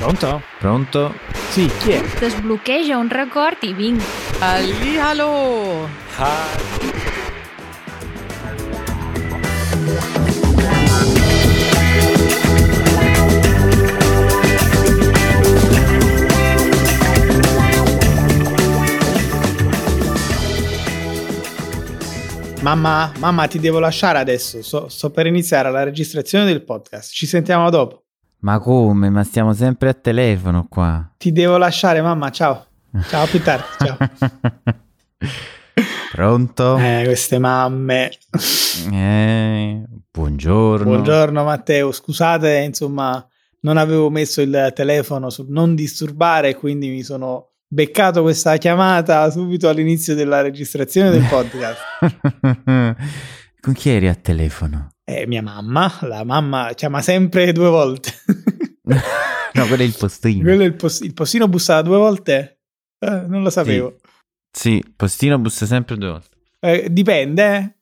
Pronto? Pronto? Sì, chi è? Sblocca un record e Bing. Allì, hallo! Mamma, ti devo lasciare adesso. Sto per iniziare la registrazione del podcast. Ci sentiamo dopo. Ma come? Ma stiamo sempre a telefono qua. Ti devo lasciare, mamma, ciao. Ciao, più tardi, ciao. Pronto? Queste mamme. Buongiorno. Buongiorno Matteo, scusate, insomma, non avevo messo il telefono su non disturbare, quindi mi sono beccato questa chiamata subito all'inizio della registrazione del podcast. Con chi eri a telefono? Mia mamma, la mamma chiama sempre 2 volte. No, quello è il postino. Quello è il postino bussa 2 volte? Non lo sapevo. Sì, il postino bussa sempre 2 volte. Dipende.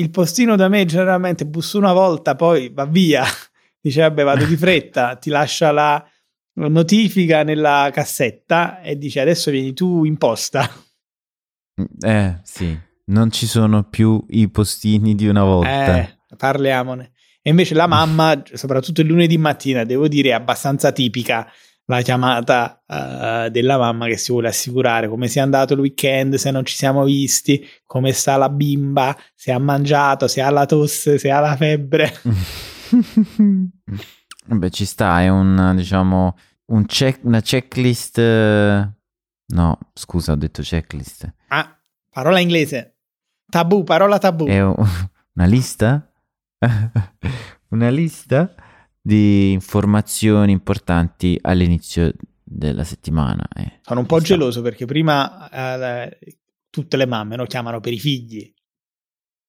Il postino da me generalmente bussa 1 volta, poi va via. Dice, vabbè, vado di fretta, ti lascia la notifica nella cassetta e dice, adesso vieni tu in posta. Sì, non ci sono più i postini di 1 volta. Parliamone. E invece la mamma, soprattutto il lunedì mattina, devo dire, è abbastanza tipica la chiamata della mamma che si vuole assicurare come sia andato il weekend, se non ci siamo visti, come sta la bimba, se ha mangiato, se ha la tosse, se ha la febbre. Beh, ci sta, è un, diciamo, una checklist. No, scusa, ho detto checklist. Ah, parola inglese. Tabù, parola tabù. È una lista? Una lista di informazioni importanti all'inizio della settimana. Sono un po' geloso perché prima tutte le mamme lo chiamano per i figli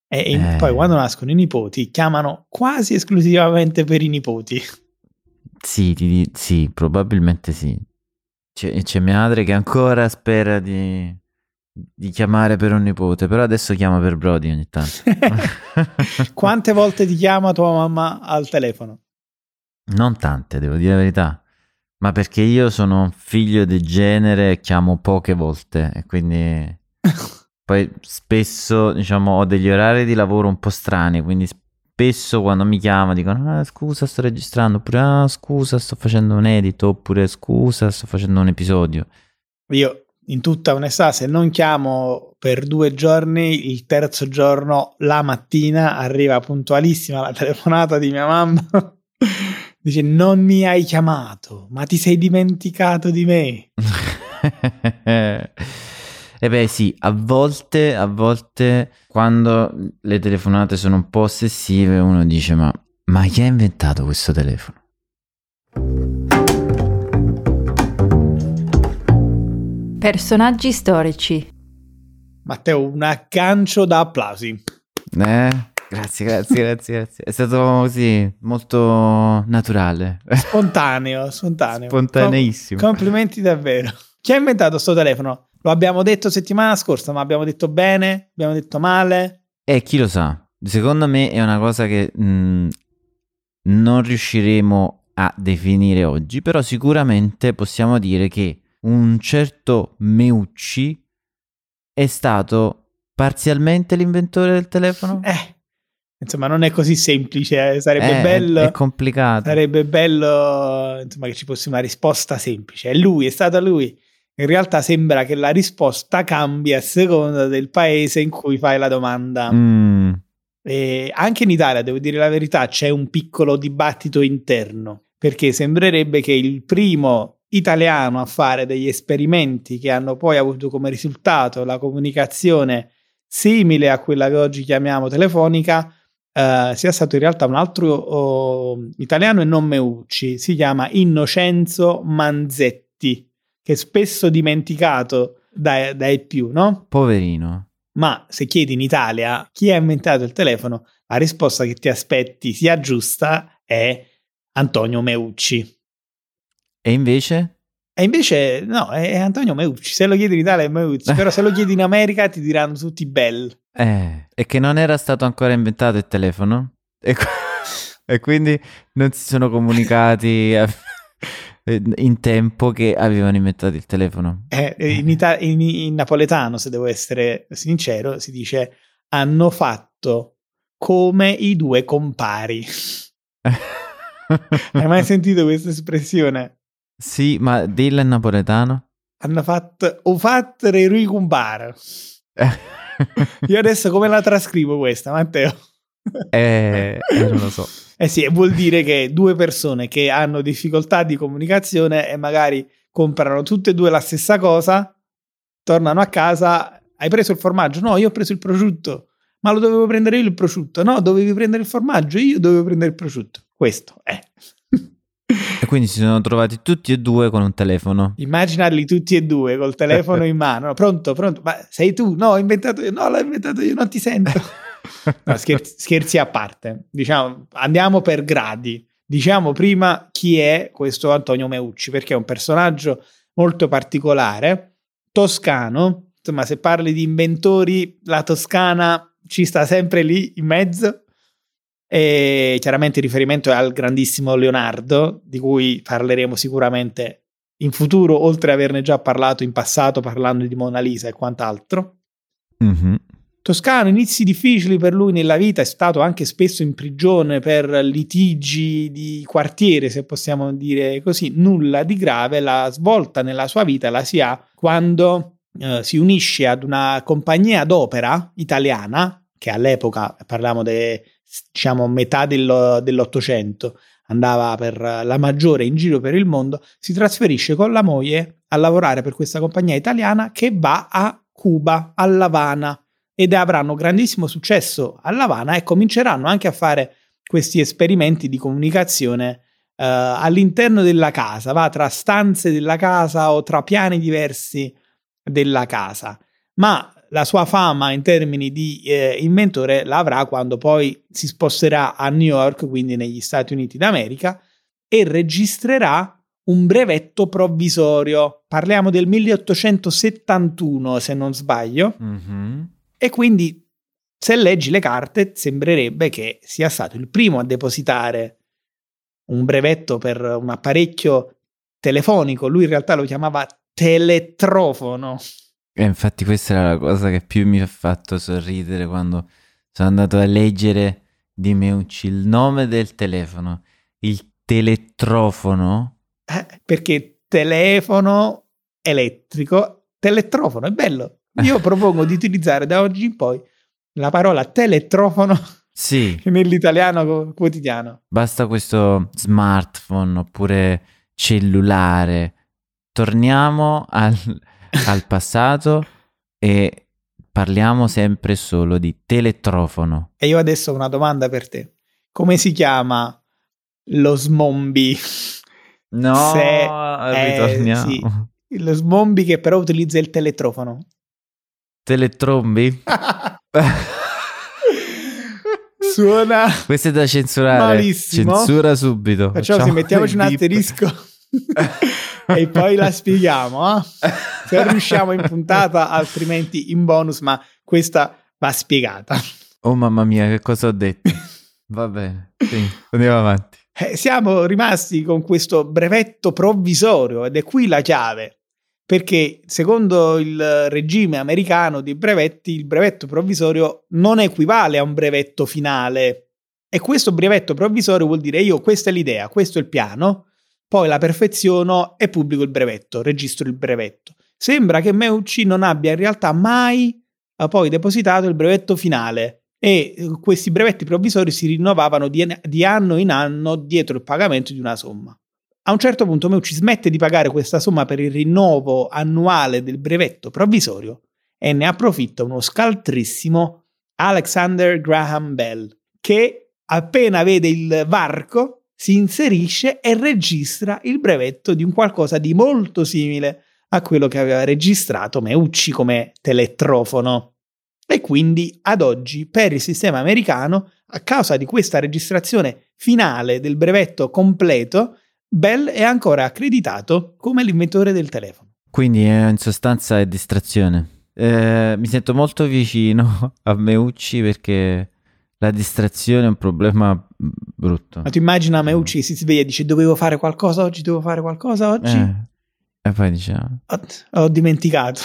e poi quando nascono i nipoti chiamano quasi esclusivamente per i nipoti. Sì, probabilmente sì. C'è mia madre che ancora spera di chiamare per un nipote, però adesso chiama per Brody ogni tanto. Quante volte ti chiama tua mamma al telefono? Non tante, devo dire la verità, ma perché io sono figlio di genere, chiamo poche volte e quindi poi spesso, diciamo, ho degli orari di lavoro un po' strani, quindi spesso quando mi chiama dicono scusa sto registrando, oppure scusa sto facendo un edit, oppure scusa sto facendo un episodio. Io, in tutta onestà, se non chiamo per 2 giorni, il terzo giorno la mattina arriva puntualissima la telefonata di mia mamma. Dice, non mi hai chiamato, ma ti sei dimenticato di me. E beh sì, a volte quando le telefonate sono un po' ossessive uno dice ma chi ha inventato questo telefono? Personaggi storici. Matteo, un aggancio da applausi. Grazie. È stato così, molto naturale. Spontaneo. Spontaneissimo. Complimenti davvero. Chi ha inventato sto telefono? Lo abbiamo detto settimana scorsa, ma abbiamo detto bene, abbiamo detto male. Chi lo sa? Secondo me è una cosa che non riusciremo a definire oggi, però sicuramente possiamo dire che un certo Meucci è stato parzialmente l'inventore del telefono? Insomma, non è così semplice, sarebbe bello. È complicato. Sarebbe bello, insomma, che ci fosse una risposta semplice. È stato lui. In realtà sembra che la risposta cambi a seconda del paese in cui fai la domanda. E anche in Italia, devo dire la verità, c'è un piccolo dibattito interno, perché sembrerebbe che il primo italiano a fare degli esperimenti che hanno poi avuto come risultato la comunicazione simile a quella che oggi chiamiamo telefonica sia stato in realtà un altro italiano e non Meucci. Si chiama Innocenzo Manzetti, che è spesso dimenticato dai più, no? Poverino. Ma se chiedi in Italia chi ha inventato il telefono, la risposta che ti aspetti sia giusta è Antonio Meucci. E invece no, è Antonio Meucci. Se lo chiedi in Italia è Meucci, però se lo chiedi in America ti diranno tutti Bell. E che non era stato ancora inventato il telefono e quindi non si sono comunicati in tempo che avevano inventato il telefono. In napoletano, se devo essere sincero, si dice hanno fatto come i due compari. Hai mai sentito questa espressione? Sì, ma dilla in napoletano. Hanno fatto o fattere i due compari. Io adesso come la trascrivo questa, Matteo? Non lo so. Sì, vuol dire che due persone che hanno difficoltà di comunicazione e magari comprano tutte e due la stessa cosa, tornano a casa, hai preso il formaggio? No, io ho preso il prosciutto. Ma lo dovevo prendere io il prosciutto? No, dovevi prendere il formaggio, io dovevo prendere il prosciutto. Questo è. E quindi si sono trovati tutti e due con un telefono. Immaginarli tutti e due col telefono in mano. Pronto, pronto, ma sei tu? No, ho inventato io. No, l'ho inventato io, non ti sento. No, scherzi a parte. Diciamo, andiamo per gradi. Diciamo prima chi è questo Antonio Meucci, perché è un personaggio molto particolare, toscano. Insomma, se parli di inventori, la Toscana ci sta sempre lì in mezzo. E chiaramente il riferimento è al grandissimo Leonardo, di cui parleremo sicuramente in futuro, oltre a averne già parlato in passato parlando di Mona Lisa e quant'altro. Mm-hmm. Toscano, inizi difficili per lui nella vita, è stato anche spesso in prigione per litigi di quartiere, se possiamo dire così. Nulla di grave, la svolta nella sua vita la si ha quando si unisce ad una compagnia d'opera italiana, che all'epoca, parliamo diciamo metà dell'Ottocento, andava per la maggiore in giro per il mondo. Si trasferisce con la moglie a lavorare per questa compagnia italiana che va a Cuba, a L'Avana, ed avranno grandissimo successo a L'Avana e cominceranno anche a fare questi esperimenti di comunicazione all'interno della casa, va tra stanze della casa o tra piani diversi della casa. Ma la sua fama in termini di inventore la avrà quando poi si sposterà a New York, quindi negli Stati Uniti d'America, e registrerà un brevetto provvisorio. Parliamo del 1871, se non sbaglio. Mm-hmm. E quindi, se leggi le carte, sembrerebbe che sia stato il primo a depositare un brevetto per un apparecchio telefonico. Lui in realtà lo chiamava telettrofono. E infatti questa era la cosa che più mi ha fatto sorridere quando sono andato a leggere di Meucci il nome del telefono, il telettrofono. Perché telefono elettrico, telettrofono, è bello. Io propongo di utilizzare da oggi in poi la parola telettrofono, sì, nell'italiano quotidiano. Basta questo smartphone oppure cellulare. Torniamo al passato e parliamo sempre solo di telettrofono. E io adesso ho una domanda per te. Come si chiama lo smombi? No, ritorniamo. Sì, lo smombi che però utilizza il teletrofono. Teletrombi? Suona. Questo è da censurare. Malissimo. Censura subito. Facciamo, mettiamoci un asterisco. E poi la spieghiamo, eh? Se riusciamo in puntata, altrimenti in bonus, ma questa va spiegata. Oh mamma mia, che cosa ho detto. Va bene, sì, andiamo avanti. Siamo rimasti con questo brevetto provvisorio ed è qui la chiave, perché secondo il regime americano dei brevetti, il brevetto provvisorio non equivale a un brevetto finale, e questo brevetto provvisorio vuol dire io questa è l'idea, questo è il piano, poi la perfeziono e pubblico il brevetto, registro il brevetto. Sembra che Meucci non abbia in realtà mai poi depositato il brevetto finale, e questi brevetti provvisori si rinnovavano di anno in anno dietro il pagamento di una somma. A un certo punto Meucci smette di pagare questa somma per il rinnovo annuale del brevetto provvisorio e ne approfitta uno scaltrissimo Alexander Graham Bell, che appena vede il varco si inserisce e registra il brevetto di un qualcosa di molto simile a quello che aveva registrato Meucci come telettrofono. E quindi ad oggi per il sistema americano, a causa di questa registrazione finale del brevetto completo, Bell è ancora accreditato come l'inventore del telefono. Quindi in sostanza è distrazione. Mi sento molto vicino a Meucci perché La distrazione è un problema brutto. Ma tu immagina Meucci si sveglia e dice dovevo fare qualcosa oggi? E poi dice ho dimenticato.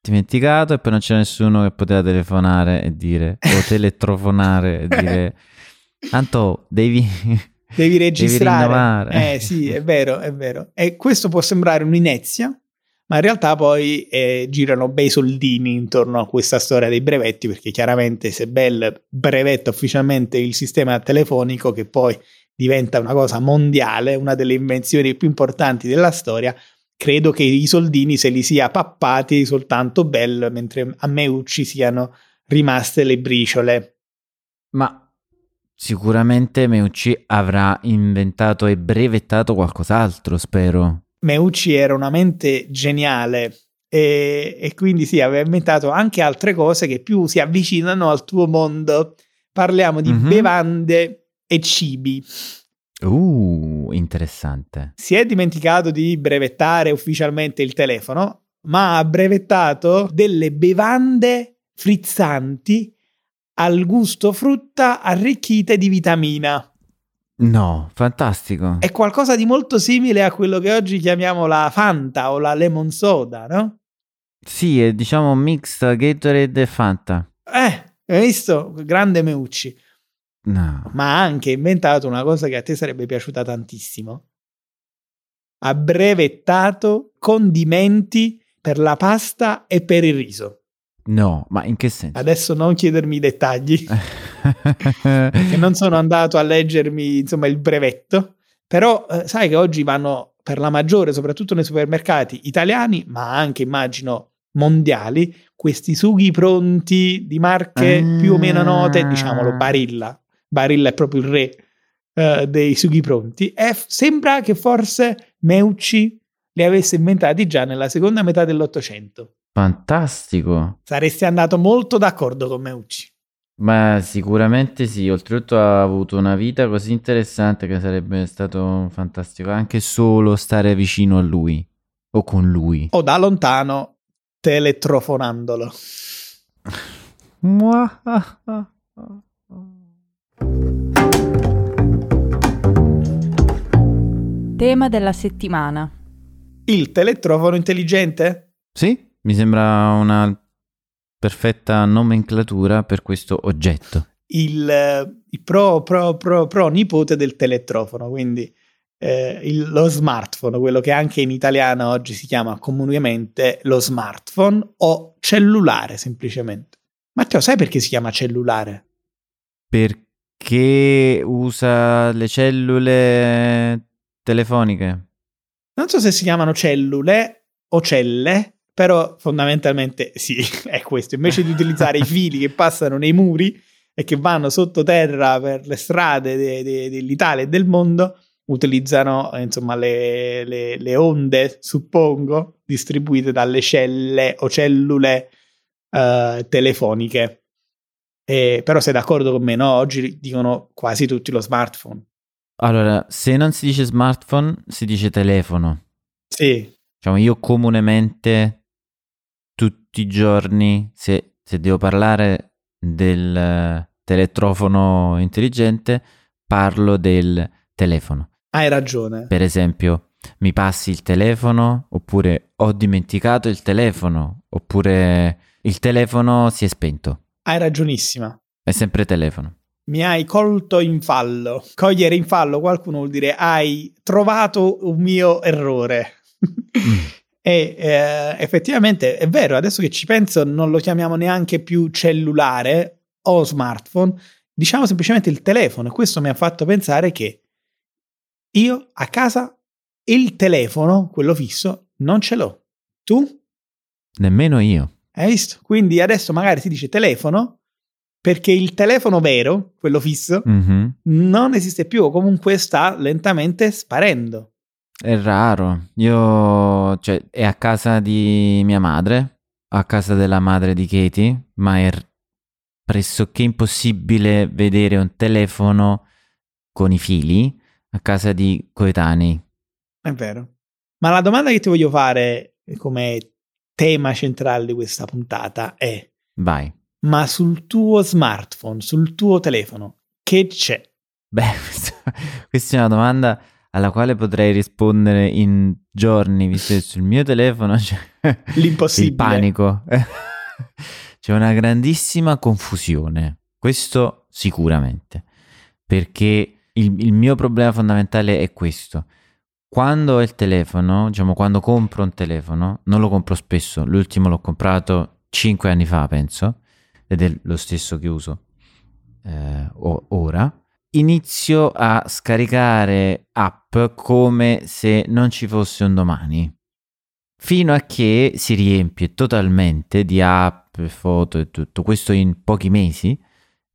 Dimenticato, e poi non c'è nessuno che poteva telefonare e dire, o teletrofonare e dire Anto, devi registrare. Devi sì, è vero. E questo può sembrare un'inezia, ma in realtà poi girano bei soldini intorno a questa storia dei brevetti, perché chiaramente se Bell brevetta ufficialmente il sistema telefonico, che poi diventa una cosa mondiale, una delle invenzioni più importanti della storia, credo che i soldini se li sia pappati soltanto Bell, mentre a Meucci siano rimaste le briciole. Ma sicuramente Meucci avrà inventato e brevettato qualcos'altro, spero. Meucci era una mente geniale e quindi sì, aveva inventato anche altre cose che più si avvicinano al tuo mondo. Parliamo di bevande e cibi. Interessante. Si è dimenticato di brevettare ufficialmente il telefono, ma ha brevettato delle bevande frizzanti al gusto frutta arricchite di vitamina. No, fantastico. È qualcosa di molto simile a quello che oggi chiamiamo la Fanta o la Lemon Soda, no? Sì, è diciamo mix Gatorade e Fanta. Hai visto? Grande Meucci. No. Ma ha anche inventato una cosa che a te sarebbe piaciuta tantissimo. Ha brevettato condimenti per la pasta e per il riso. No, ma in che senso? Adesso non chiedermi i dettagli. Che non sono andato a leggermi insomma il brevetto, però sai che oggi vanno per la maggiore, soprattutto nei supermercati italiani, ma anche immagino mondiali, questi sughi pronti di marche più o meno note, diciamolo, Barilla è proprio il re dei sughi pronti, e sembra che forse Meucci li avesse inventati già nella seconda metà dell'800. Fantastico. Saresti andato molto d'accordo con Meucci. Ma sicuramente sì, oltretutto ha avuto una vita così interessante che sarebbe stato fantastico anche solo stare vicino a lui o con lui. O da lontano teletrofonandolo. Tema della settimana. Il teletrofono intelligente? Sì, mi sembra una perfetta nomenclatura per questo oggetto. Il pronipote del telettrofono, quindi lo smartphone, quello che anche in italiano oggi si chiama comunemente lo smartphone o cellulare semplicemente. Matteo, sai perché si chiama cellulare? Perché usa le cellule telefoniche. Non so se si chiamano cellule o celle, però fondamentalmente sì, è questo. Invece di utilizzare i fili che passano nei muri e che vanno sottoterra per le strade dell'Italia e del mondo, utilizzano insomma le onde, suppongo, distribuite dalle celle o cellule telefoniche. Però sei d'accordo con me, no? Oggi dicono quasi tutti lo smartphone. Allora, se non si dice smartphone, si dice telefono. Sì. Diciamo, io comunemente tutti i giorni, se devo parlare del teletrofono intelligente, parlo del telefono. Hai ragione. Per esempio, mi passi il telefono, oppure ho dimenticato il telefono, oppure il telefono si è spento. Hai ragionissima. È sempre telefono. Mi hai colto in fallo. Cogliere in fallo qualcuno vuol dire hai trovato un mio errore. E effettivamente è vero, adesso che ci penso non lo chiamiamo neanche più cellulare o smartphone, diciamo semplicemente il telefono, e questo mi ha fatto pensare che io a casa il telefono, quello fisso, non ce l'ho. Tu? Nemmeno io. Hai visto? Quindi adesso magari si dice telefono perché il telefono vero, quello fisso, non esiste più, o comunque sta lentamente sparendo. È raro. Cioè, è a casa di mia madre, a casa della madre di Katie, ma è pressoché impossibile vedere un telefono con i fili a casa di coetanei. È vero. Ma la domanda che ti voglio fare come tema centrale di questa puntata è: vai. ma sul tuo smartphone, sul tuo telefono, che c'è? Beh, questa è una domanda alla quale potrei rispondere in giorni, visto che sul mio telefono c'è l'impossibile, il panico, c'è una grandissima confusione, questo sicuramente, perché il mio problema fondamentale è questo: quando ho il telefono, diciamo quando compro un telefono, non lo compro spesso, l'ultimo l'ho comprato 5 anni fa penso, ed è lo stesso che uso ora, inizio a scaricare app come se non ci fosse un domani, fino a che si riempie totalmente di app, foto e tutto, questo in pochi mesi,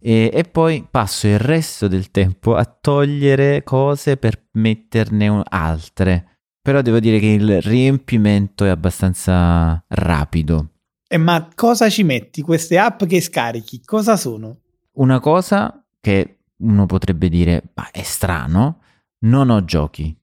e poi passo il resto del tempo a togliere cose per metterne altre, però devo dire che il riempimento è abbastanza rapido. Ma cosa ci metti? Queste app che scarichi, cosa sono? Una cosa che uno potrebbe dire, ma è strano, non ho giochi.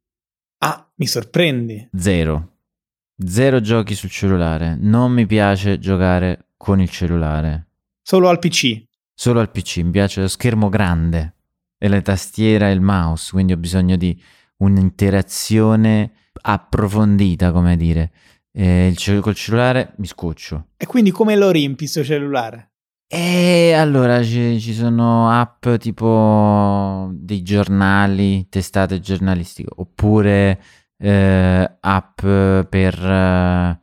Ah, mi sorprendi. Zero giochi sul cellulare. Non mi piace giocare con il cellulare. Solo al PC? Solo al PC, mi piace lo schermo grande e la tastiera e il mouse, quindi ho bisogno di un'interazione approfondita, come dire. Col cellulare mi scoccio. E quindi come lo riempi sto cellulare? E allora ci sono app tipo dei giornali, testate giornalistiche, oppure app per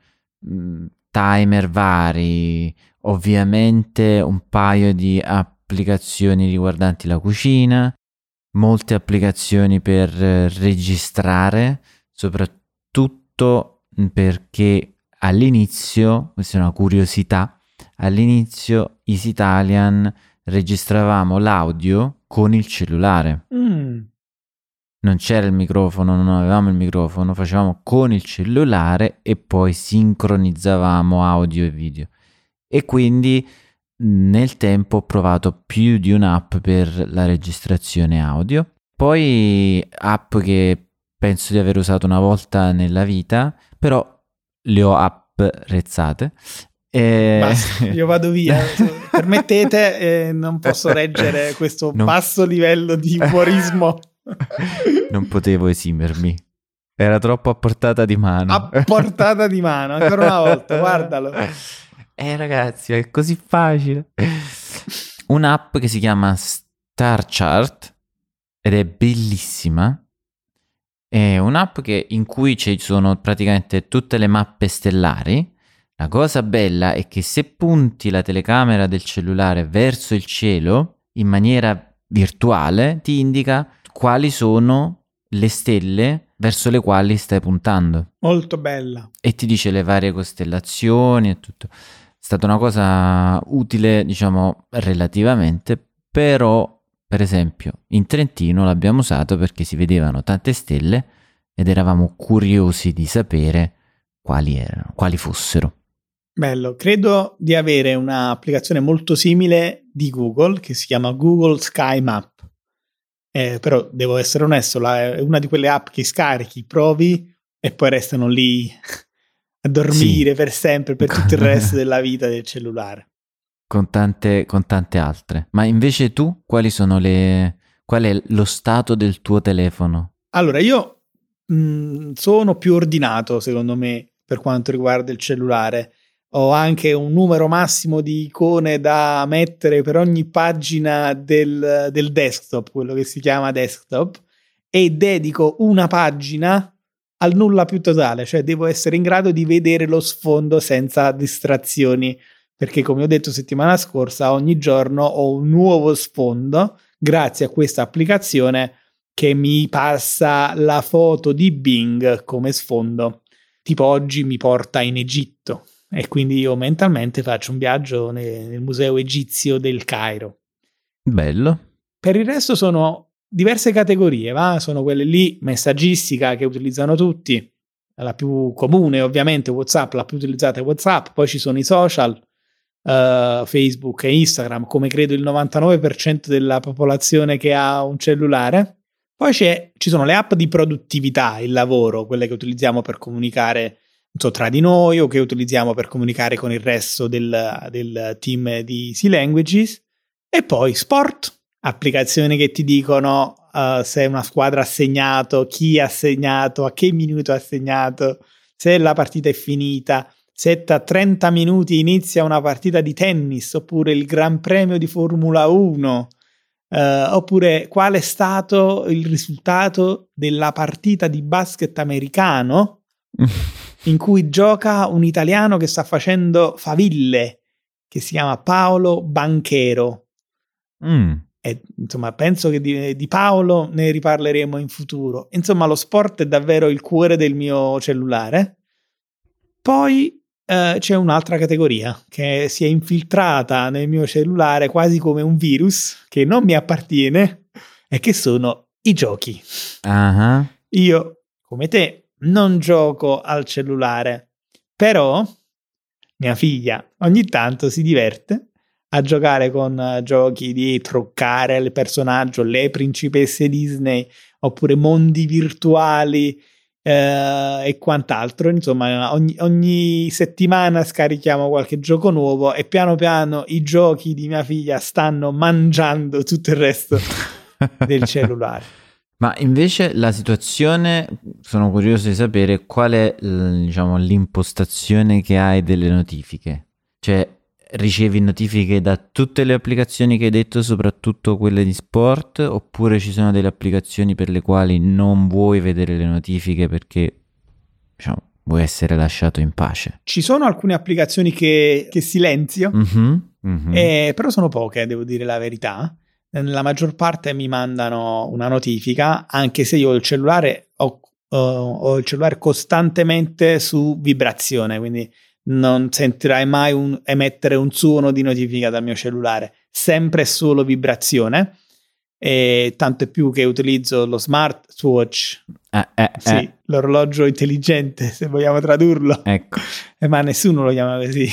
timer vari, ovviamente un paio di applicazioni riguardanti la cucina, molte applicazioni per registrare, soprattutto perché all'inizio, questa è una curiosità, all'inizio Easy Italian registravamo l'audio con il cellulare. Non c'era il microfono, non avevamo il microfono, facevamo con il cellulare e poi sincronizzavamo audio e video. E quindi nel tempo ho provato più di un'app per la registrazione audio. Poi app che penso di aver usato una volta nella vita, però le ho apprezzate. Basta, io vado via. Permettete, non posso reggere questo basso livello di umorismo. Non potevo esimermi. Era troppo a portata di mano. A portata di mano, ancora una volta, guardalo. Ragazzi, è così facile. Un'app che si chiama Star Chart ed è bellissima. È un'app in cui ci sono praticamente tutte le mappe stellari. La cosa bella è che se punti la telecamera del cellulare verso il cielo in maniera virtuale, ti indica quali sono le stelle verso le quali stai puntando. Molto bella. E ti dice le varie costellazioni e tutto. È stata una cosa utile, diciamo, relativamente, però... Per esempio, in Trentino l'abbiamo usato perché si vedevano tante stelle ed eravamo curiosi di sapere quali fossero. Bello, credo di avere un'applicazione molto simile di Google che si chiama Google Sky Map. Però devo essere onesto, è una di quelle app che scarichi, provi e poi restano lì a dormire per sempre, per tutto il resto della vita del cellulare. Con tante altre. Ma invece tu, qual è lo stato del tuo telefono? Allora, io sono più ordinato, secondo me, per quanto riguarda il cellulare. Ho anche un numero massimo di icone da mettere per ogni pagina del desktop, quello che si chiama desktop, e dedico una pagina al nulla più totale, cioè devo essere in grado di vedere lo sfondo senza distrazioni. Perché come ho detto settimana scorsa, ogni giorno ho un nuovo sfondo grazie a questa applicazione che mi passa la foto di Bing come sfondo. Tipo oggi mi porta in Egitto e quindi io mentalmente faccio un viaggio nel museo egizio del Cairo. Bello. Per il resto sono diverse categorie, va? Sono quelle lì, messaggistica, che utilizzano tutti. La più comune ovviamente WhatsApp, la più utilizzata è WhatsApp, poi ci sono i social. Facebook e Instagram, come credo il 99% della popolazione che ha un cellulare. Poi ci sono le app di produttività, il lavoro, quelle che utilizziamo per comunicare so, tra di noi o che utilizziamo per comunicare con il resto del team di Sea Languages. E poi sport, applicazioni che ti dicono se una squadra ha segnato, chi ha segnato, a che minuto ha segnato, se la partita è finita, se da 30 minuti inizia una partita di tennis, oppure il Gran Premio di Formula 1, oppure qual è stato il risultato della partita di basket americano in cui gioca un italiano che sta facendo faville, che si chiama Paolo Banchero. E, insomma, penso che di Paolo ne riparleremo in futuro. Insomma, lo sport è davvero il cuore del mio cellulare. Poi c'è un'altra categoria che si è infiltrata nel mio cellulare quasi come un virus che non mi appartiene, e che sono i giochi. Uh-huh. Io, come te, non gioco al cellulare, però mia figlia ogni tanto si diverte a giocare con giochi di truccare il personaggio, le principesse Disney, oppure mondi virtuali e quant'altro. Insomma, ogni settimana scarichiamo qualche gioco nuovo e piano piano i giochi di mia figlia stanno mangiando tutto il resto del cellulare. Ma invece la situazione, sono curioso di sapere qual è, diciamo, l'impostazione che hai delle notifiche. Cioè, ricevi notifiche da tutte le applicazioni che hai detto, soprattutto quelle di sport, oppure ci sono delle applicazioni per le quali non vuoi vedere le notifiche perché, diciamo, vuoi essere lasciato in pace? Ci sono alcune applicazioni che silenzio, però sono poche, devo dire la verità. La maggior parte mi mandano una notifica, anche se io ho il cellulare costantemente su vibrazione, quindi non sentirai mai emettere un suono di notifica dal mio cellulare, sempre solo vibrazione, e tanto più che utilizzo lo smartwatch, sì, l'orologio intelligente, se vogliamo tradurlo, ecco. Ma nessuno lo chiama così.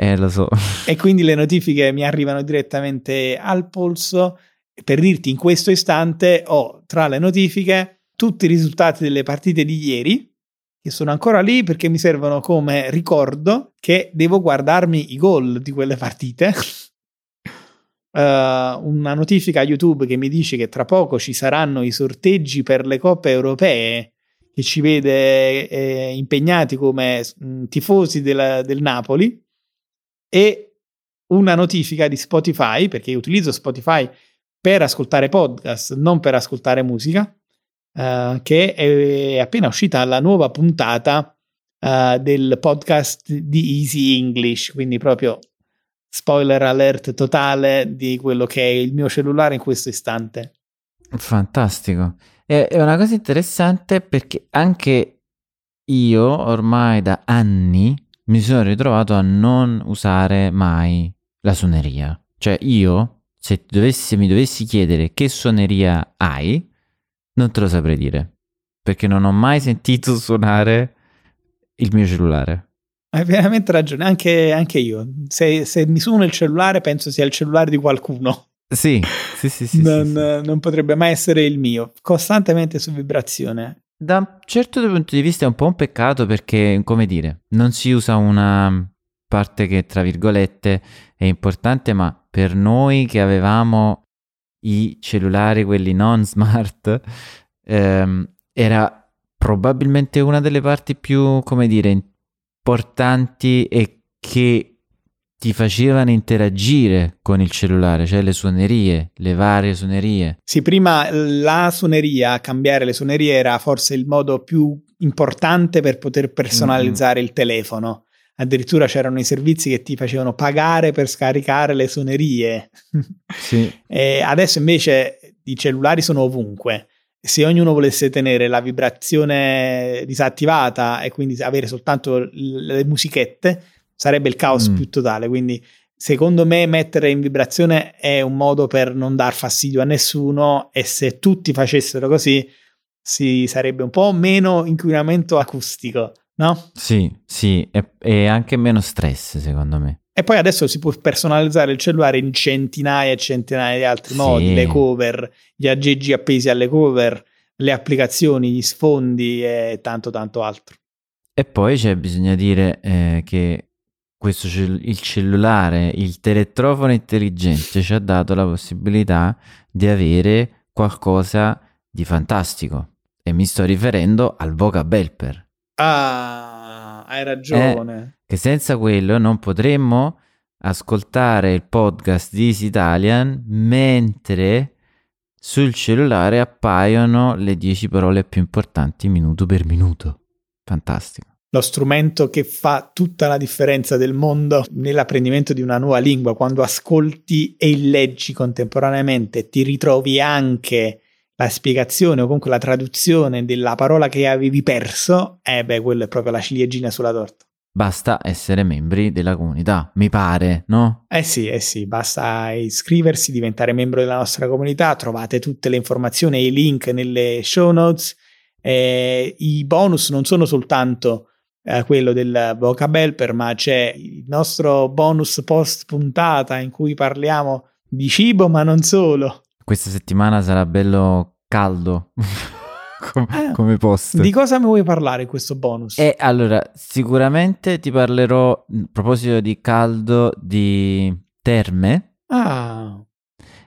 Lo so. E quindi le notifiche mi arrivano direttamente al polso. Per dirti, in questo istante ho tra le notifiche tutti i risultati delle partite di ieri, che sono ancora lì perché mi servono come ricordo che devo guardarmi i gol di quelle partite. Una notifica a YouTube che mi dice che tra poco ci saranno i sorteggi per le coppe europee, che ci vede impegnati come tifosi del Napoli, e una notifica di Spotify, perché io utilizzo Spotify per ascoltare podcast, non per ascoltare musica, che è appena uscita la nuova puntata del podcast di Easy English, quindi proprio spoiler alert totale di quello che è il mio cellulare in questo istante. Fantastico. È una cosa interessante perché anche io ormai da anni mi sono ritrovato a non usare mai la suoneria. Cioè, io, se mi dovessi chiedere che suoneria hai, non te lo saprei dire, perché non ho mai sentito suonare il mio cellulare. Hai veramente ragione, anche io. Se mi suono il cellulare, penso sia il cellulare di qualcuno. Sì. Non potrebbe mai essere il mio, costantemente su vibrazione. Da un certo punto di vista è un po' un peccato perché, come dire, non si usa una parte che, tra virgolette, è importante, ma per noi che avevamo i cellulari, quelli non smart, era probabilmente una delle parti più, come dire, importanti e che ti facevano interagire con il cellulare, cioè le suonerie, le varie suonerie. Sì, prima la suoneria, cambiare le suonerie era forse il modo più importante per poter personalizzare il telefono. Addirittura c'erano i servizi che ti facevano pagare per scaricare le suonerie. Sì. E adesso invece i cellulari sono ovunque. Se ognuno volesse tenere la vibrazione disattivata e quindi avere soltanto le musichette, sarebbe il caos più totale. Quindi secondo me mettere in vibrazione è un modo per non dar fastidio a nessuno, e se tutti facessero così si sarebbe un po' meno inquinamento acustico. No? Sì, e anche meno stress, secondo me. E poi adesso si può personalizzare il cellulare in centinaia e centinaia di altri modi, le cover, gli aggeggi appesi alle cover, le applicazioni, gli sfondi e tanto altro. E poi bisogna dire che questo il cellulare, il telettrofono intelligente ci ha dato la possibilità di avere qualcosa di fantastico. E mi sto riferendo al Vocab Helper. Ah, hai ragione. Che senza quello non potremmo ascoltare il podcast di Easy Italian mentre sul cellulare appaiono le 10 parole più importanti minuto per minuto. Fantastico. Lo strumento che fa tutta la differenza del mondo nell'apprendimento di una nuova lingua, quando ascolti e leggi contemporaneamente ti ritrovi anche la spiegazione o comunque la traduzione della parola che avevi perso, quello è proprio la ciliegina sulla torta. Basta essere membri della comunità, mi pare, no? Eh sì, basta iscriversi, diventare membro della nostra comunità, trovate tutte le informazioni e i link nelle show notes. I bonus non sono soltanto quello del Vocab Helper, ma c'è il nostro bonus post puntata in cui parliamo di cibo, ma non solo. Questa settimana sarà bello caldo come post. Di cosa mi vuoi parlare in questo bonus? Allora, sicuramente ti parlerò, a proposito di caldo, di terme. Ah.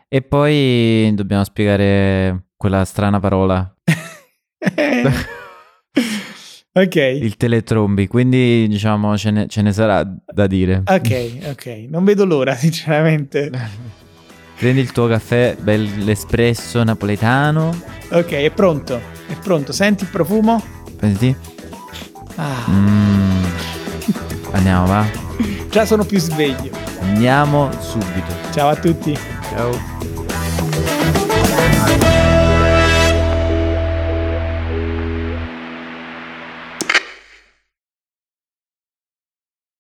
E poi dobbiamo spiegare quella strana parola. Ok. Il teletrombi, quindi diciamo ce ne sarà da dire. Ok, non vedo l'ora, sinceramente. Prendi il tuo caffè, bell'espresso napoletano. Ok, è pronto. Senti il profumo? Senti? Ah. Andiamo, va? Già sono più sveglio. Andiamo subito. Ciao a tutti. Ciao.